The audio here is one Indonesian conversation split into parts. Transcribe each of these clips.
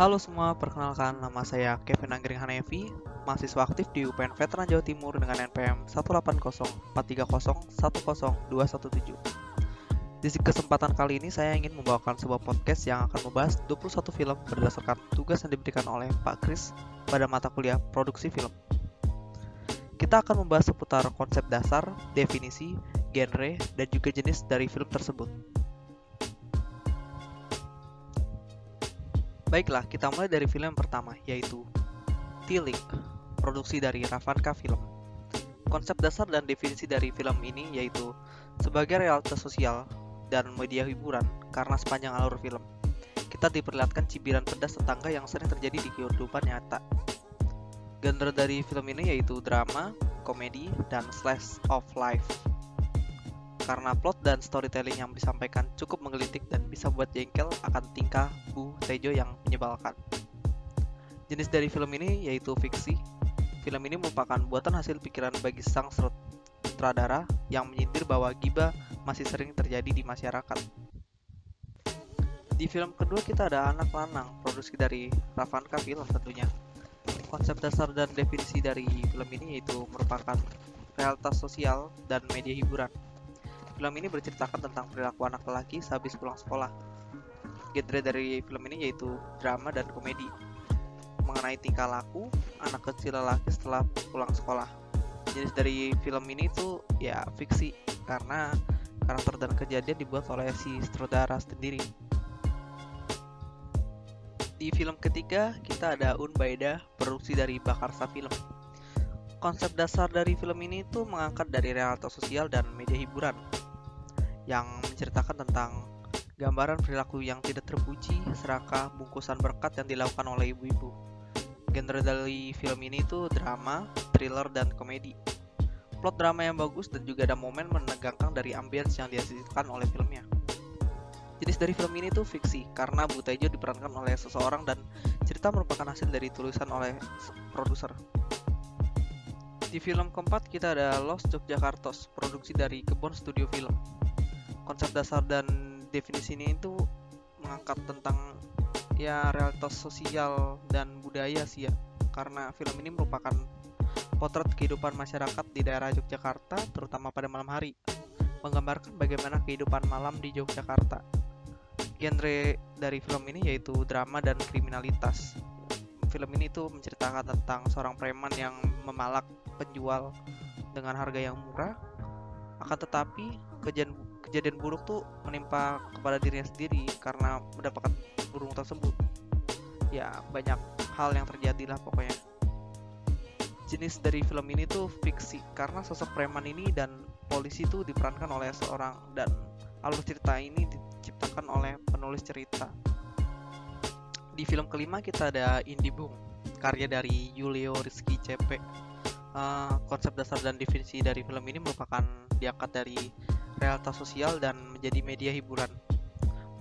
Halo semua, perkenalkan nama saya Kevin Anggering Hanevi, mahasiswa aktif di UPN Veteran Jawa Timur dengan NPM 18043010217. Di kesempatan kali ini saya ingin membawakan sebuah podcast yang akan membahas 21 film berdasarkan tugas yang diberikan oleh Pak Kris pada mata kuliah produksi film. Kita akan membahas seputar konsep dasar, definisi, genre, dan juga jenis dari film tersebut. Baiklah, kita mulai dari film yang pertama, yaitu Tilik, produksi dari Ravanka Film. Konsep dasar dan definisi dari film ini yaitu sebagai realitas sosial dan media hiburan karena sepanjang alur film, kita diperlihatkan cibiran pedas tetangga yang sering terjadi di kehidupan nyata. Genre dari film ini yaitu drama, komedi, dan slice of life. Karena plot dan storytelling yang disampaikan cukup menggelitik dan bisa buat jengkel akan tingkah Bhanuteja yang menyebalkan. Jenis dari film ini yaitu fiksi. Film ini merupakan buatan hasil pikiran bagi sang sutradara yang menyindir bahwa gibah masih sering terjadi di masyarakat. Di film kedua kita ada Anak Lanang, produksi dari Ravanka Film tentunya. Konsep dasar dan definisi dari film ini yaitu merupakan realitas sosial dan media hiburan. Film ini berceritakan tentang perilaku anak lelaki sehabis pulang sekolah. Genre dari film ini yaitu drama dan komedi, mengenai tingkah laku anak kecil lelaki setelah pulang sekolah. Jenis dari film ini itu ya fiksi, karena karakter dan kejadian dibuat oleh si sutradara sendiri. Di film ketiga kita ada Unbaida, produksi dari Bakarsa Film. Konsep dasar dari film ini itu mengangkat dari realitas sosial dan media hiburan, yang menceritakan tentang gambaran perilaku yang tidak terpuji serakah bungkusan berkat yang dilakukan oleh ibu-ibu. Genre dari film ini itu drama, thriller, dan komedi. Plot drama yang bagus dan juga ada momen menegangkan dari ambience yang dihasilkan oleh filmnya. Jenis dari film ini itu fiksi karena Bhanuteja diperankan oleh seseorang dan cerita merupakan hasil dari tulisan oleh produser. Di film keempat kita ada Lost Jogjakartos, produksi dari Kebon Studio Film. Konsep dasar dan definisi ini itu mengangkat tentang ya realitas sosial dan budaya sih ya, karena film ini merupakan potret kehidupan masyarakat di daerah Yogyakarta terutama pada malam hari, menggambarkan bagaimana kehidupan malam di Yogyakarta. Genre dari film ini yaitu drama dan kriminalitas. Film ini tuh menceritakan tentang seorang preman yang memalak penjual dengan harga yang murah, akan tetapi kejadian buruk tuh menimpa kepada dirinya sendiri karena mendapatkan burung tersebut. Ya, banyak hal yang terjadi lah pokoknya. Jenis dari film ini tuh fiksi karena sosok preman ini dan polisi tuh diperankan oleh seorang, dan alur cerita ini diciptakan oleh penulis cerita. Di film kelima kita ada Indie Boom, karya dari Julio Rizky C.P. Konsep dasar dan definisi dari film ini merupakan diangkat dari realitas sosial dan menjadi media hiburan,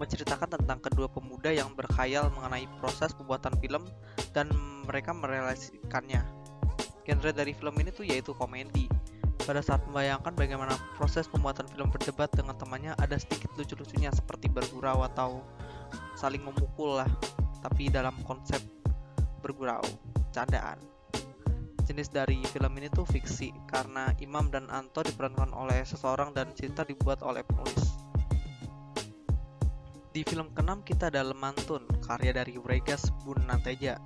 menceritakan tentang kedua pemuda yang berkhayal mengenai proses pembuatan film dan mereka merealisasikannya. Genre dari film ini tuh yaitu komedi. Pada saat membayangkan bagaimana proses pembuatan film berdebat dengan temannya, ada sedikit lucu-lucunya seperti bergurau atau saling memukul lah, tapi dalam konsep bergurau, candaan. Jenis dari film ini tuh fiksi karena Imam dan Anto diperankan oleh seseorang dan cerita dibuat oleh penulis. Di film keenam kita ada Lemantun, karya dari Wregas Bhanuteja.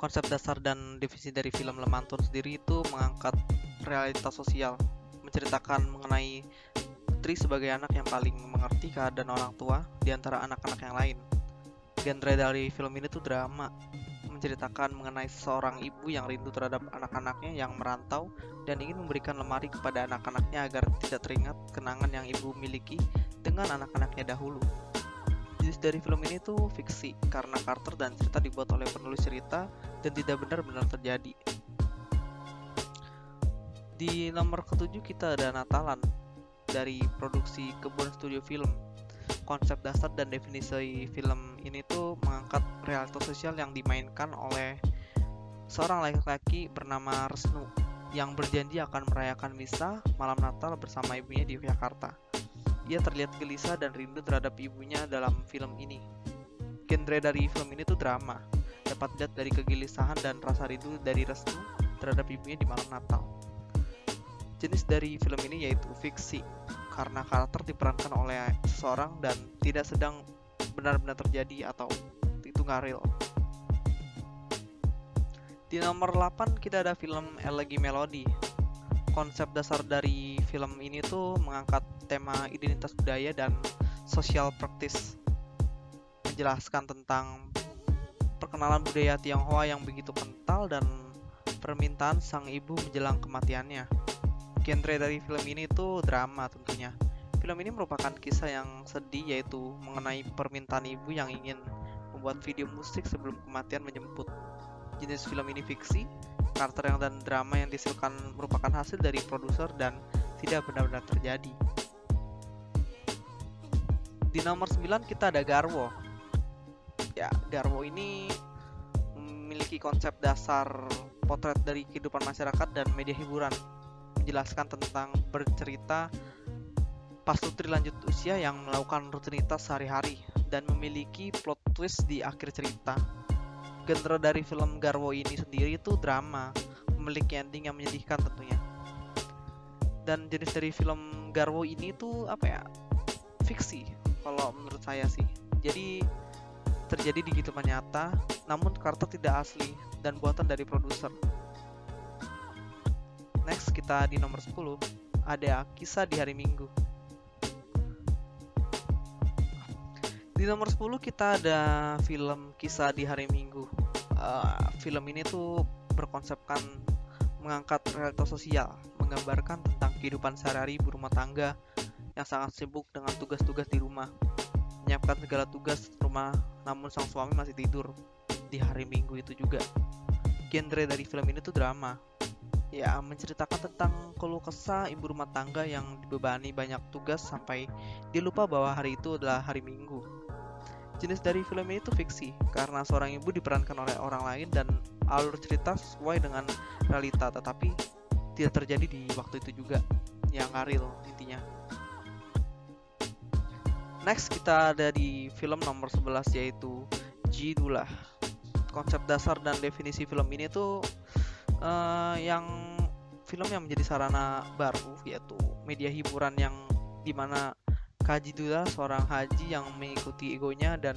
Konsep dasar dan definisi dari film Lemantun sendiri itu mengangkat realitas sosial, menceritakan mengenai Tri sebagai anak yang paling mengerti keadaan orang tua di antara anak-anak yang lain. Genre dari film ini tuh drama, menceritakan mengenai seorang ibu yang rindu terhadap anak-anaknya yang merantau dan ingin memberikan lemari kepada anak-anaknya agar tidak teringat kenangan yang ibu miliki dengan anak-anaknya dahulu. Jenis dari film ini tuh fiksi karena karakter dan cerita dibuat oleh penulis cerita dan tidak benar-benar terjadi. Di nomor ketujuh kita ada Natalan dari produksi Kebon Studio Film. Konsep dasar dan definisi film ini tuh mengangkat realitas sosial yang dimainkan oleh seorang laki-laki bernama Resnu yang berjanji akan merayakan misa malam Natal bersama ibunya di Yogyakarta. Ia terlihat gelisah dan rindu terhadap ibunya dalam film ini. genre dari film ini tuh drama. Dapat dilihat dari kegelisahan dan rasa rindu dari Restu terhadap ibunya di malam Natal. Jenis dari film ini yaitu fiksi, karena karakter diperankan oleh seseorang dan tidak sedang benar-benar terjadi atau itu nggak real. Di nomor 8 kita ada film Elegy Melody. Konsep dasar dari film ini tuh mengangkat tema identitas budaya dan social practice, menjelaskan tentang perkenalan budaya Tionghoa yang begitu kental dan permintaan sang ibu menjelang kematiannya. Genre dari film ini tuh drama tentunya. Film ini merupakan kisah yang sedih, yaitu mengenai permintaan ibu yang ingin membuat video musik sebelum kematian menjemput. Jenis film ini fiksi, karakter yang dan drama yang dihasilkan merupakan hasil dari produser dan tidak benar-benar terjadi. Di nomor 9 kita ada Garwo. Ya, Garwo ini memiliki konsep dasar potret dari kehidupan masyarakat dan media hiburan, menjelaskan tentang bercerita pas putri lanjut usia yang melakukan rutinitas sehari-hari dan memiliki plot twist di akhir cerita. Genre dari film Garwo ini sendiri itu drama, memiliki ending yang menyedihkan tentunya. Dan jenis dari film Garwo ini tuh apa ya? Fiksi kalau menurut saya sih. Jadi terjadi di kehidupan nyata, namun karakter tidak asli dan buatan dari produser. Next kita di nomor 10 ada Kisah di Hari Minggu. Di nomor 10 kita ada film Kisah di Hari Minggu. Film ini tuh berkonsepkan mengangkat realitas sosial, menggambarkan tentang kehidupan sehari-hari berumah tangga yang sangat sibuk dengan tugas-tugas di rumah, menyiapkan segala tugas rumah, namun sang suami masih tidur di hari Minggu itu juga. Genre dari film ini tuh drama, ya menceritakan tentang keluh kesah ibu rumah tangga yang dibebani banyak tugas sampai dia lupa bahwa hari itu adalah hari Minggu. Jenis dari film ini itu fiksi, karena seorang ibu diperankan oleh orang lain dan alur cerita sesuai dengan realita, tetapi tidak terjadi di waktu itu juga, yang gak real intinya. Next kita ada di film nomor 11 yaitu G Dula. Konsep dasar dan definisi film ini tuh film yang menjadi sarana baru, yaitu media hiburan yang dimana Haji Dula, seorang haji yang mengikuti egonya dan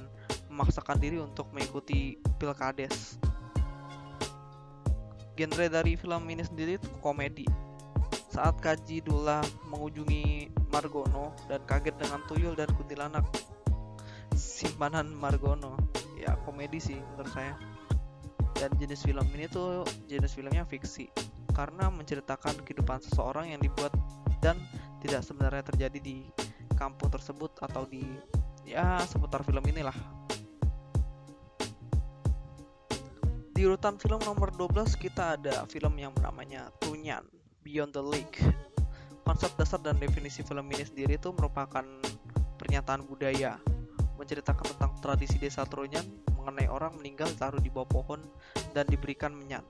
memaksakan diri untuk mengikuti pilkades. Genre dari film ini sendiri itu komedi. Saat Haji Dula mengunjungi Margono dan kaget dengan tuyul dan kuntilanak simpanan Margono, ya komedi sih menurut saya. Dan jenis film ini tuh jenis filmnya fiksi, karena menceritakan kehidupan seseorang yang dibuat dan tidak sebenarnya terjadi di kampung tersebut atau di seputar film inilah. Di urutan film nomor 12 kita ada film yang namanya Trunyan, Beyond the Lake. Konsep dasar dan definisi film ini sendiri itu merupakan pernyataan budaya, menceritakan tentang tradisi desa Trunyan mengenai orang meninggal ditaruh di bawah pohon dan diberikan minyak.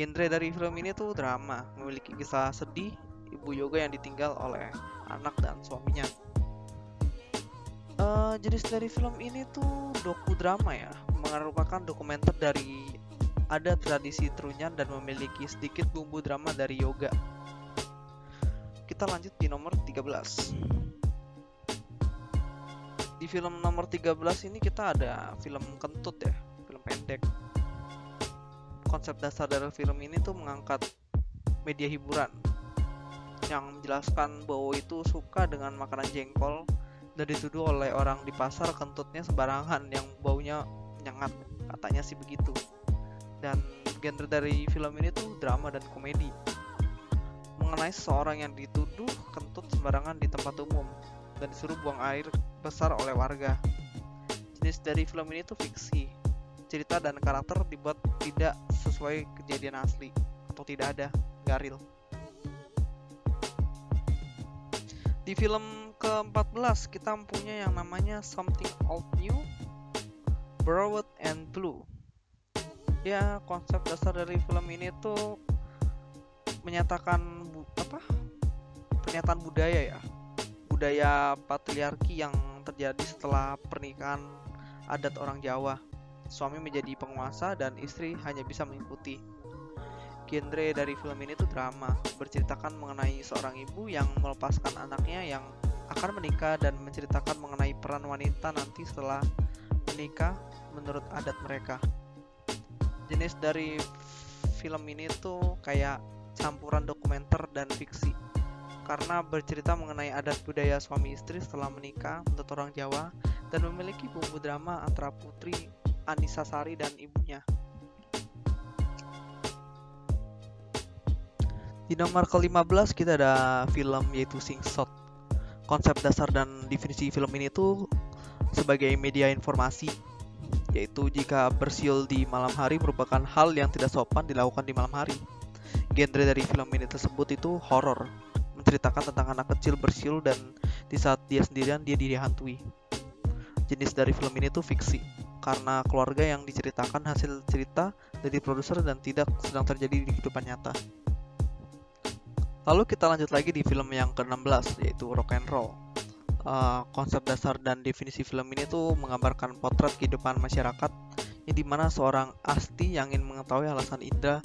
Genre dari film ini tuh drama, memiliki kisah sedih ibu yoga yang ditinggal oleh anak dan suaminya. Jenis dari film ini tuh doku-drama ya, merupakan dokumenter dari ada tradisi Trunyan dan memiliki sedikit bumbu drama dari yoga. Kita lanjut di nomor 13. Di film nomor 13 ini kita ada film Kentut ya, film pendek. Konsep dasar dari film ini tuh mengangkat media hiburan yang menjelaskan bahwa itu suka dengan makanan jengkol dan dituduh oleh orang di pasar kentutnya sembarangan yang baunya nyengat, katanya sih begitu. Dan genre dari film ini tuh drama dan komedi, mengenai seorang yang dituduh kentut sembarangan di tempat umum dan disuruh buang air besar oleh warga. Jenis dari film ini tuh fiksi, cerita dan karakter dibuat tidak sesuai kejadian asli atau tidak ada, gak real. Di film ke-14 kita mempunyai yang namanya Something Old New, Broad and Blue. Ya, konsep dasar dari film ini tuh menyatakan pernyataan budaya ya, budaya patriarki yang terjadi setelah pernikahan adat orang Jawa. Suami menjadi penguasa dan istri hanya bisa mengikuti. Genre dari film ini tuh drama, berceritakan mengenai seorang ibu yang melepaskan anaknya yang akan menikah dan menceritakan mengenai peran wanita nanti setelah menikah menurut adat mereka. Jenis dari film ini tuh kayak campuran dokumenter dan fiksi, karena bercerita mengenai adat budaya suami istri setelah menikah menurut orang Jawa dan memiliki bumbu drama antara putri Anissa Sari dan ibunya. Di nomor ke-15 kita ada film yaitu Sing Shot. Konsep dasar dan definisi film ini tuh sebagai media informasi, yaitu jika bersiul di malam hari merupakan hal yang tidak sopan dilakukan di malam hari. Genre dari film ini tersebut itu horor, menceritakan tentang anak kecil bersiul dan di saat dia sendirian dia dihantui. Jenis dari film ini tuh fiksi, karena keluarga yang diceritakan hasil cerita dari produser dan tidak sedang terjadi di kehidupan nyata. Lalu kita lanjut lagi di film yang ke-16 yaitu Rock and Roll. Konsep dasar dan definisi film ini tuh menggambarkan potret kehidupan masyarakat yang dimana seorang Asti yang ingin mengetahui alasan Indra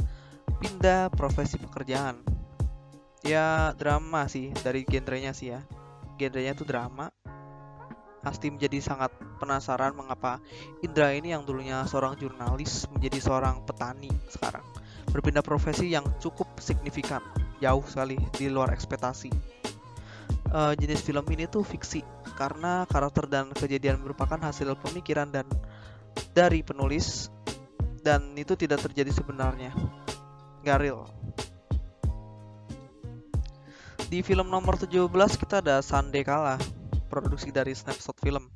pindah profesi pekerjaan. Ya drama sih dari genrenya sih ya. Genrenya tuh drama. Asti menjadi sangat penasaran mengapa Indra ini yang dulunya seorang jurnalis menjadi seorang petani sekarang. Berpindah profesi yang cukup signifikan, jauh sekali di luar ekspektasi. Jenis film ini tuh fiksi karena karakter dan kejadian merupakan hasil pemikiran dan dari penulis dan itu tidak terjadi sebenarnya, nggak real. Di film nomor 17 kita ada Sandekala, produksi dari Snapshot Film.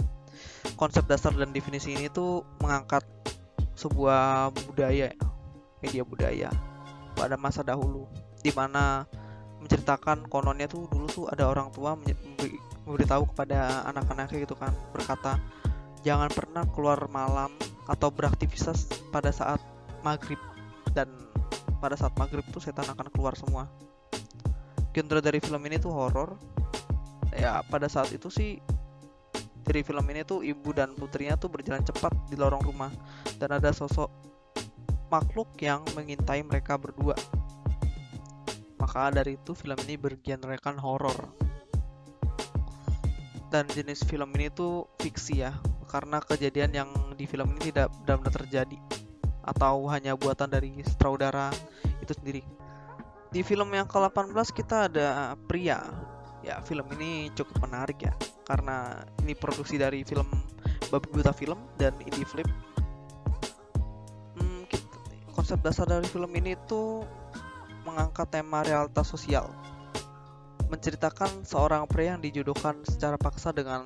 Konsep dasar dan definisi ini tuh mengangkat sebuah budaya, media budaya pada masa dahulu, di mana menceritakan kononnya tuh dulu tuh ada orang tua memberitahu kepada anak-anaknya gitu kan, berkata jangan pernah keluar malam atau beraktivitas pada saat maghrib, dan pada saat maghrib tuh setan akan keluar semua. Genre dari film ini tuh horor. Ya pada saat itu sih dari film ini tuh ibu dan putrinya tuh berjalan cepat di lorong rumah dan ada sosok makhluk yang mengintai mereka berdua. Maka dari itu film ini bergenrekan horor. Dan jenis film ini tuh fiksi ya, karena kejadian yang di film ini tidak benar-benar terjadi atau hanya buatan dari sutradara itu sendiri. Di film yang ke-18 kita ada Pria. Ya film ini cukup menarik ya, karena ini produksi dari film Babi Buta Film dan Indie Film. Konsep dasar dari film ini tuh mengangkat tema realitas sosial, menceritakan seorang pria yang dijodohkan secara paksa dengan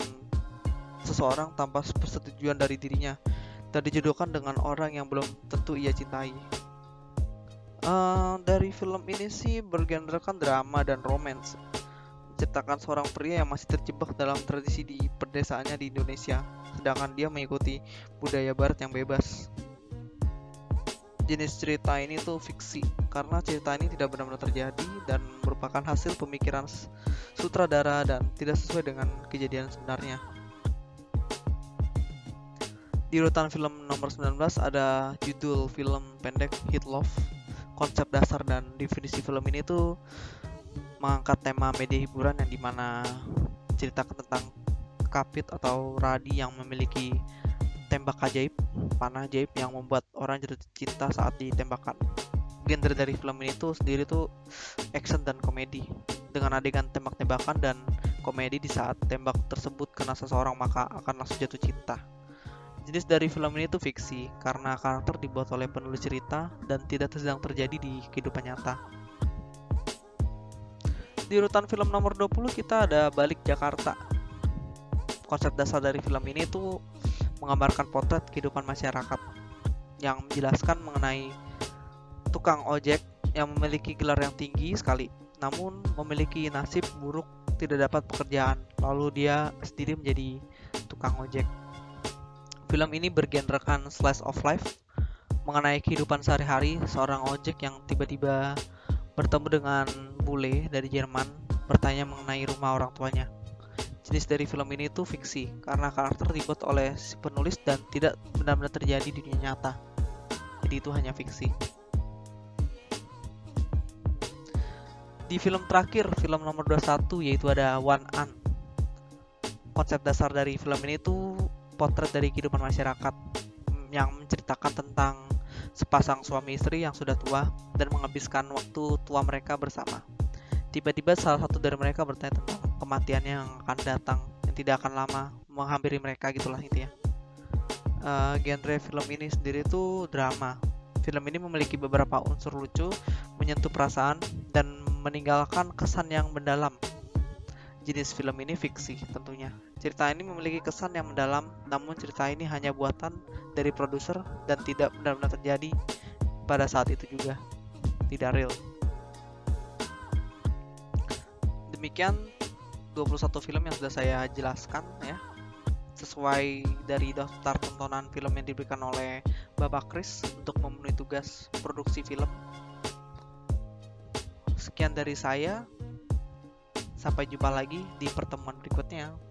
seseorang tanpa persetujuan dari dirinya dan dijodohkan dengan orang yang belum tentu ia cintai. Dari film ini sih bergenrekan drama dan romance, menceritakan seorang pria yang masih terjebak dalam tradisi di pedesaannya di Indonesia, sedangkan dia mengikuti budaya barat yang bebas. Jenis cerita ini tuh fiksi karena cerita ini tidak benar-benar terjadi dan merupakan hasil pemikiran sutradara dan tidak sesuai dengan kejadian sebenarnya. Di urutan film nomor 19 ada judul film pendek Hit Love. Konsep dasar dan definisi film ini tuh mengangkat tema media hiburan yang dimana menceritakan tentang kapit atau radi yang memiliki tembak ajaib, panah ajaib yang membuat orang jatuh cinta saat ditembakkan. Genre dari film ini tuh sendiri tuh action dan komedi, dengan adegan tembak-tembakan dan komedi di saat tembak tersebut kena seseorang maka akan langsung jatuh cinta. Jenis dari film ini tuh fiksi karena karakter dibuat oleh penulis cerita dan tidak sedang terjadi di kehidupan nyata. Di urutan film nomor 20 kita ada Balik Jakarta. Konsep dasar dari film ini tuh menggambarkan potret kehidupan masyarakat yang menjelaskan mengenai tukang ojek yang memiliki gelar yang tinggi sekali namun memiliki nasib buruk tidak dapat pekerjaan, lalu dia sendiri menjadi tukang ojek. Film ini bergenrekan slice of life mengenai kehidupan sehari-hari seorang ojek yang tiba-tiba bertemu dengan bule dari Jerman bertanya mengenai rumah orang tuanya. jenis dari film ini itu fiksi, karena karakter dibuat oleh si penulis dan tidak benar-benar terjadi di dunia nyata. Jadi itu hanya fiksi. Di film terakhir, film nomor 21, yaitu ada One Un. Konsep dasar dari film ini itu potret dari kehidupan masyarakat yang menceritakan tentang sepasang suami istri yang sudah tua dan menghabiskan waktu tua mereka bersama. Tiba-tiba salah satu dari mereka bertanya tentang kematiannya yang akan datang, yang tidak akan lama menghampiri mereka, gitulah intinya. Genre film ini sendiri itu drama. Film ini memiliki beberapa unsur lucu, menyentuh perasaan, dan meninggalkan kesan yang mendalam. Jenis film ini fiksi tentunya. Cerita ini memiliki kesan yang mendalam, namun cerita ini hanya buatan dari produser dan tidak benar-benar terjadi pada saat itu juga. Tidak real. Demikian 21 film yang sudah saya jelaskan ya, sesuai dari daftar tontonan film yang diberikan oleh Bapak Kris untuk memenuhi tugas produksi film. Sekian dari saya, sampai jumpa lagi di pertemuan berikutnya.